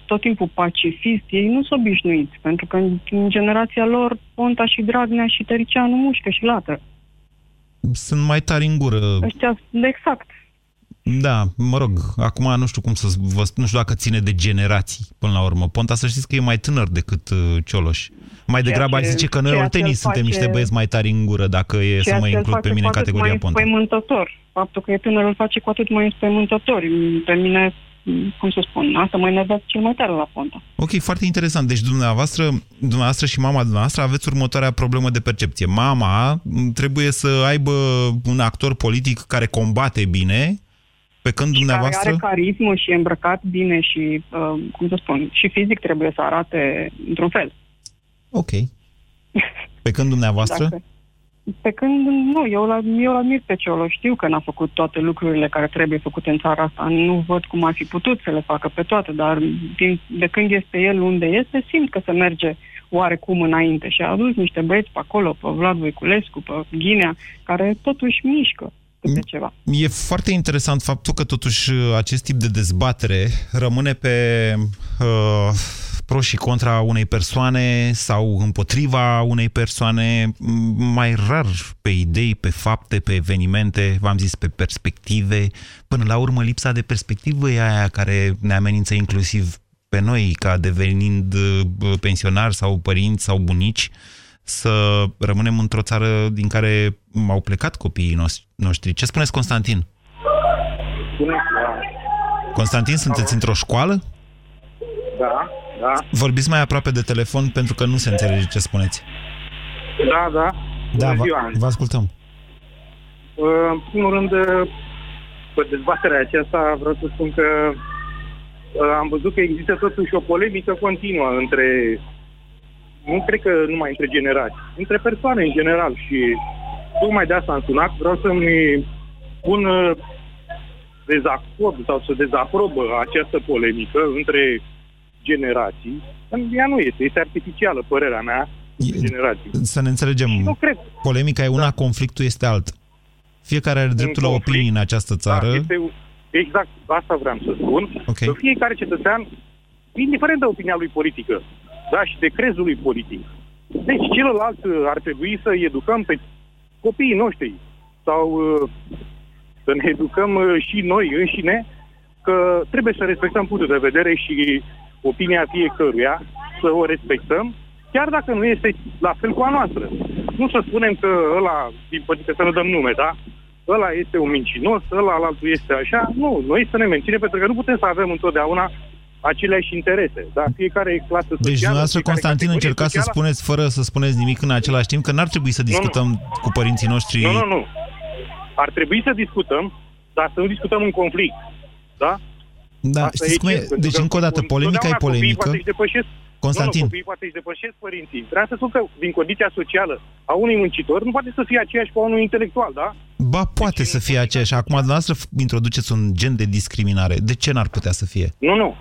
tot timpul pacifist. Ei nu sunt obișnuiți, pentru că în, în generația lor, Ponta și Dragnea și Tăricea nu mușcă și latră. Sunt mai tari în gură. Ăștia, exact. Da, mă rog, acum nu știu cum să vă, nu știu dacă ține de generații până la urmă. Ponta, să știți că e mai tânăr decât Cioloș. Mai degrabă aș zice că noi oltenii suntem niște băieți mai tari în gură, dacă e să mă includ pe mine în categoria Ponta. Faptul că e tânăr îl face cu atât mai înspăimântător. Pe mine, cum să spun, asta mă enervează cel mai tare la Ponta. Ok, foarte interesant. Deci dumneavoastră, dumneavoastră și mama dumneavoastră aveți următoarea problemă de percepție. Mama trebuie să aibă un actor politic care combate bine, pe când dumneavoastră... care are carismă și e îmbrăcat bine și, uh, cum să spun, și fizic trebuie să arate într-un fel. Ok. Pe când dumneavoastră? Dacă... Pe când, nu, eu îl admir pe Cioloș. Știu că n-a făcut toate lucrurile care trebuie făcute în țara asta. Nu văd cum ar fi putut să le facă pe toate, dar din, de când este el unde este, simt că se merge oarecum înainte. Și a adus niște băieți pe acolo, pe Vlad Voiculescu, pe Ghinea, care totuși mișcă. Ceva. E foarte interesant faptul că totuși acest tip de dezbatere rămâne pe uh, pro și contra unei persoane sau împotriva unei persoane, mai rar pe idei, pe fapte, pe evenimente, v-am zis, pe perspective. Până la urmă, lipsa de perspectivă e aia care ne amenință inclusiv pe noi, ca devenind pensionari sau părinți sau bunici, să rămânem într-o țară din care au plecat copiii noștri. Ce spuneți, Constantin? Constantin, sunteți într-o școală? Da, da. Vorbiți mai aproape de telefon pentru că nu se înțelege ce spuneți. Da, da. Da, v- vă ascultăm. În primul rând, pe dezbaterea aceasta vreau să spun că am văzut că există totuși o polemică continuă între... Nu cred că numai între generații, între persoane în general, și tocmai de asta am sunat. Vreau să-mi pun dezacord sau să dezaprobă această polemică între generații. Ea nu este, este artificială, părerea mea, între generații. Să ne înțelegem, nu cred. Polemica e una, da. Conflictul este alt. Fiecare are dreptul la opinie în această țară. Da, este, exact, asta vreau să spun. Okay. Că fiecare cetățean, indiferent de opinia lui politică, da, și de crezul lui politic. Deci celălalt ar trebui să educăm pe copiii noștri sau să ne educăm și noi înșine că trebuie să respectăm punctul de vedere și opinia fiecăruia, să o respectăm, chiar dacă nu este la fel cu a noastră. Nu să spunem că ăla, din păcate să nu dăm nume, da? Ăla este un mincinos, ăla altul este așa. Nu, noi să ne menținem, pentru că nu putem să avem întotdeauna aceleași interese, dar fiecare clasă socială... Deci dumneavoastră, Constantin, încercați să spuneți fără să spuneți nimic în același timp că n-ar trebui să discutăm nu, nu. cu părinții noștri... Nu, nu, nu. Ar trebui să discutăm, dar să nu discutăm în conflict. Da? Da, asta știți cum e? Deci, deci încă o dată, polemica e polemică. Constantin. Nu, nu, copiii poate își depășesc părinții. Vreau să spun că din condiția socială a unui muncitor nu poate să fie aceeași cu a unui intelectual, da? Ba, poate deci, să fie aceeași. Acum, dumneavoastră, introduceți un gen de discriminare. De ce n-ar putea să fie? Nu, nu.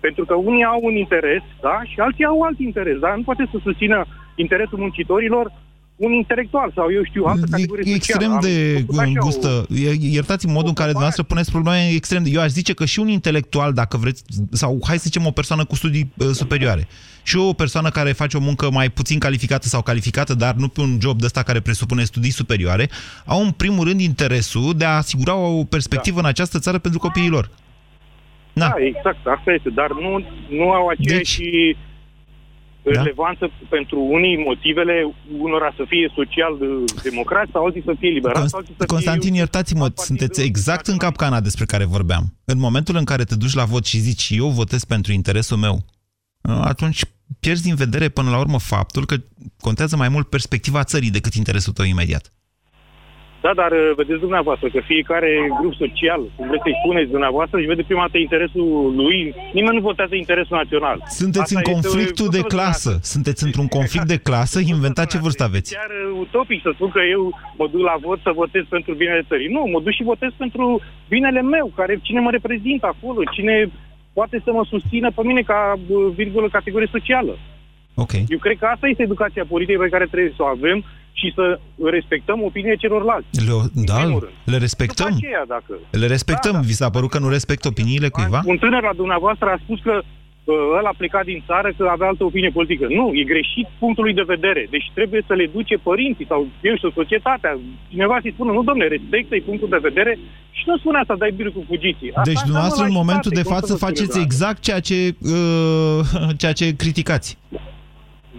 Pentru că unii au un interes, da? Și alții au alt interes, da? Nu poate să susțină interesul muncitorilor un intelectual sau eu știu, altă categorie extrem de îngustă. Iertați-mi modul în care dumneavoastră puneți probleme extrem de... Eu aș zice că și un intelectual, dacă vreți, sau hai să zicem o persoană cu studii uh, superioare, și o persoană care face o muncă mai puțin calificată sau calificată, dar nu pe un job de ăsta care presupune studii superioare, au în primul rând interesul de a asigura o perspectivă, da, în această țară pentru copiii lor. Da, da, exact, asta este, dar nu, nu au aceeași deci, relevanță, da, pentru unii motivele, unora să fie social-democrați sau alții să fie liberali. Const- Constantin, fie iertați-mă, sunteți exact în capcana despre care vorbeam. În momentul în care te duci la vot și zici eu votez pentru interesul meu, atunci pierzi din vedere până la urmă faptul că contează mai mult perspectiva țării decât interesul tău imediat. Da, dar vedeți dumneavoastră că fiecare grup social, cum vreți să-i spuneți dumneavoastră, își vede prima dată interesul lui. Nimeni nu votează interesul național. Sunteți asta în conflictul de clasă. Național. Sunteți într-un conflict de clasă. Inventați ce vârstă aveți. Chiar utopic să spun că eu mă duc la vot să votez pentru binele țării. Nu, mă duc și votez pentru binele meu, care cine mă reprezintă acolo, cine poate să mă susțină pe mine ca virgulă categorie socială. Okay. Eu cred că asta este educația politică pe care trebuie să o avem și să respectăm opinia celorlalți. Le, da, le respectăm. Aceea, dacă... Le respectăm. Da, da. Vi s-a părut că nu respect opiniile cuiva? Un tânăr la dumneavoastră a spus că ăla pleca din țară că avea altă opinie politică. Nu, e greșit punctului de vedere. Deci trebuie să le duce părinții sau, eu știu, societatea. Cineva să-i spună, nu, domne, respectă-i punctul de vedere și nu spune asta, dai birul cu fugiții. Asta deci dumneavoastră în momentul de față faceți exact ceea ce, uh, ceea ce criticați.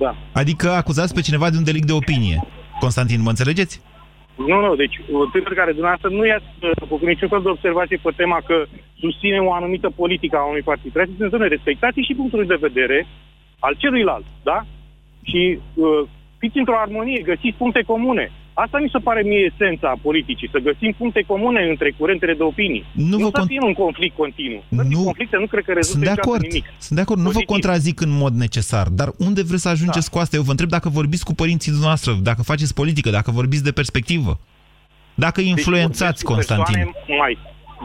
Da. Adică acuzați pe cineva de un delict de opinie. Constantin, mă înțelegeți? Nu, nu, deci pe care dumneavoastră nu i-ați făcut niciun fel de observație pe tema că susține o anumită politică a unui partid. Trebuie să înțelegem, respectați și punctul de vedere al celuilalt, da? Și uh, fiți într-o armonie, găsiți puncte comune. Asta mi se pare mie esența politicii, să găsim puncte comune între curentele de opinii. Nu, nu să fim un conflict continuu. Nu, conflicte nu cred că rezolvă nimic. Sunt de acord, nu vă contrazic în mod necesar, dar unde vreți să ajungeți da. cu asta? Eu vă întreb dacă vorbiți cu părinții dumneavoastră, dacă faceți politică, dacă vorbiți de perspectivă, dacă influențați, deci, Constantin. Mai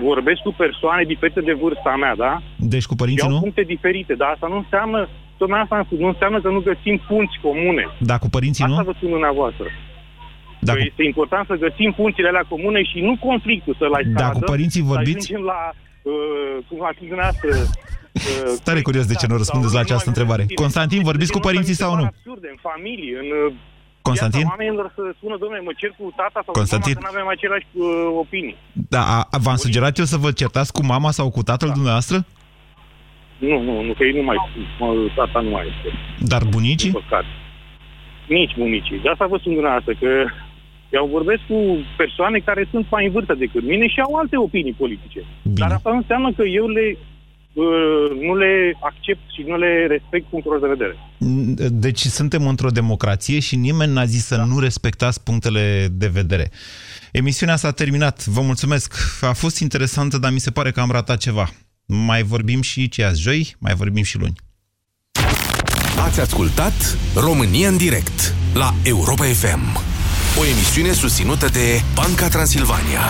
vorbesc cu persoane diferite de vârsta mea, da? Deci cu părinții nu? Au puncte diferite, dar asta nu înseamnă, asta nu înseamnă că nu găsim punți comune. Dar cu părinții asta nu? Asta vă spun dumneavoastră. Dacă... Este important să găsim funcțiile alea comune și nu conflictul, să-l ai dacă părinții vorbiți... Să ajungem la, uh, cum v-ați zis dumneavoastră... Uh, tare curios de ce nu răspundeți la această întrebare. Constantin, vorbiți cu părinții sau nu? Absurde, în familie, în... Constantin? Oamenilor să spună, domnule, mă cer cu tata sau Constantin? Cu mama, că n-avem aceleași uh, opinii. Da, v-am sugerat eu să vă certați cu mama sau cu tatăl da. dumneavoastră? Nu, nu, nu, că ei nu mai... Tata nu mai este. Dar bunicii? Nici bunicii. De asta vă spun dumneavoastră, că... Eu vorbesc cu persoane care sunt mai în vârstă decât mine și au alte opinii politice. Bine. Dar asta înseamnă că eu le, nu le accept și nu le respect punctul de vedere. Deci suntem într-o democrație și nimeni n-a zis să da. nu respectați punctele de vedere. Emisiunea s-a terminat. Vă mulțumesc. A fost interesantă, dar mi se pare că am ratat ceva. Mai vorbim și ce azi joi, mai vorbim și luni. Ați ascultat România în direct la Europa F M. O emisiune susținută de Banca Transilvania.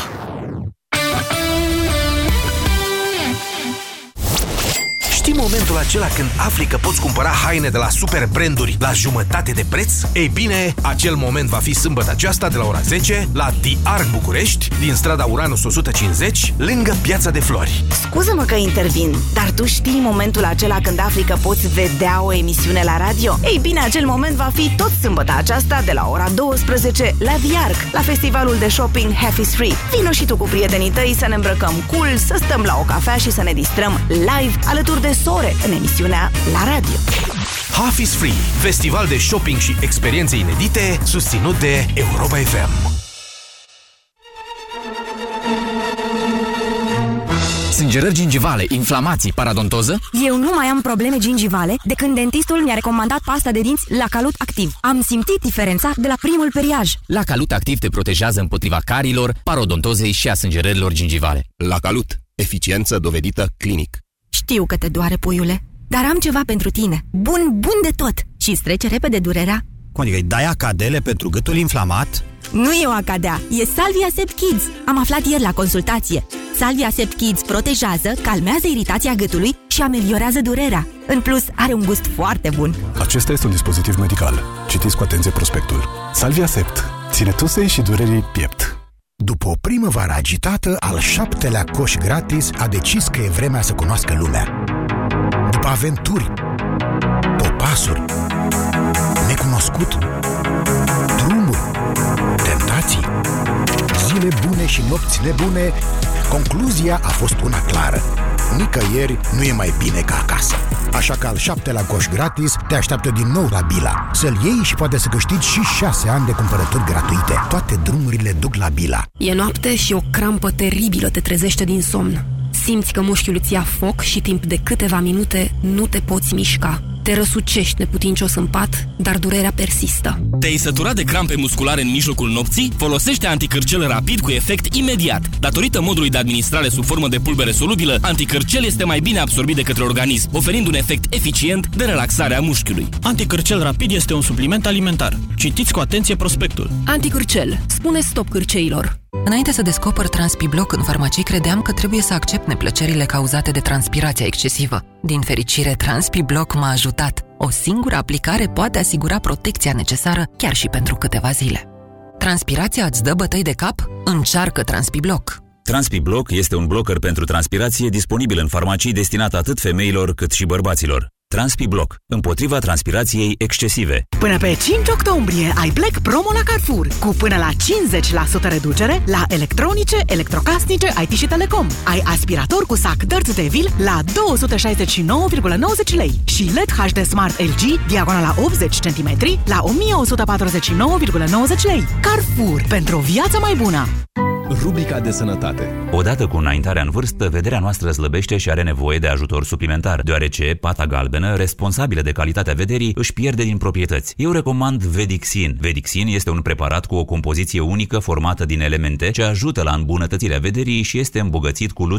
Știi momentul acela când afli că poți cumpăra haine de la super branduri la jumătate de preț? Ei bine, acel moment va fi sâmbătă aceasta de la ora zece la The Arc București, din strada Uranus o sută cincizeci, lângă Piața de Flori. Scuză-mă că intervin, dar tu știi momentul acela când afli că poți vedea o emisiune la radio? Ei bine, acel moment va fi tot sâmbătă aceasta de la ora douăsprezece la The Arc, la festivalul de shopping Half is Free. Vino și tu cu prietenii tăi să ne îmbrăcăm cool, să stăm la o cafea și să ne distrăm live alături de ore în emisiunea la radio. Half is Free, festival de shopping și experiențe inedite, susținut de Europa F M. Sângerări gingivale, inflamații, parodontoză? Eu nu mai am probleme gingivale de când dentistul mi-a recomandat pasta de dinți la Calut Activ. Am simțit diferența de la primul periaj. La Calut Activ te protejează împotriva carilor, parodontozei și a sângerărilor gingivale. La Calut, eficiență dovedită clinic. Știu că te doare, puiule, dar am ceva pentru tine. Bun, bun de tot! Și-ți trece repede durerea. Cum adică, îi dai acadele pentru gâtul inflamat? Nu e o acadea, e Salvia Sept Kids. Am aflat ieri la consultație. Salvia Sept Kids protejează, calmează iritația gâtului și ameliorează durerea. În plus, are un gust foarte bun. Acesta este un dispozitiv medical. Citiți cu atenție prospectul. Salvia Sept. Ține tusei și durerii piept. După o primăvară agitată, al șaptelea coș gratis a decis că e vremea să cunoască lumea. După aventuri, popasuri, necunoscut, drumuri, tentații, zile bune și nopți nebune, concluzia a fost una clară. Nicăieri nu e mai bine ca acasă. Așa că al șaptelea coș gratis te așteaptă din nou la Bila. Să-l iei și poate să câștigi și șase ani de cumpărături gratuite. Toate drumurile duc la Bila. E noapte și o crampă teribilă te trezește din somn. Simți că mușchiul îți ia foc și timp de câteva minute nu te poți mișca. Te răsucești neputincios în pat, dar durerea persistă. Te-ai săturat de crampe musculare în mijlocul nopții? Folosește Anticârcel rapid cu efect imediat. Datorită modului de administrare sub formă de pulbere solubilă, Anticârcel este mai bine absorbit de către organism, oferind un efect eficient de relaxare a mușchiului. Anticârcel rapid este un supliment alimentar. Citiți cu atenție prospectul. Anticârcel. Spune stop cârceilor. Înainte să descoper Transpibloc în farmacii, credeam că trebuie să accept neplăcerile cauzate de transpirația excesivă. Din fericire, Transpibloc m-a ajutat. O singură aplicare poate asigura protecția necesară chiar și pentru câteva zile. Transpirația îți dă bătăi de cap? Încearcă Transpibloc. Transpibloc este un blocker pentru transpirație disponibil în farmacii destinat atât femeilor cât și bărbaților. Transpibloc, împotriva transpirației excesive. Până pe cinci octombrie ai Black Promo la Carrefour, cu până la cincizeci la sută reducere la electronice, electrocasnice, I T și telecom. Ai aspirator cu sac Dirt Devil la două sute șaizeci și nouă virgulă nouăzeci lei și L E D H D Smart L G, diagonala optzeci de centimetri, la o mie o sută patruzeci și nouă virgulă nouăzeci lei. Carrefour, pentru o viață mai bună! Rubrica de sănătate. Odată cu înaintarea în vârstă, vederea noastră slăbește și are nevoie de ajutor suplimentar, deoarece pata galbenă, responsabilă de calitatea vederii, își pierde din proprietăți. Eu recomand Vedixin. Vedixin este un preparat cu o compoziție unică formată din elemente ce ajută la îmbunătățirea vederii și este îmbogățit cu lutein.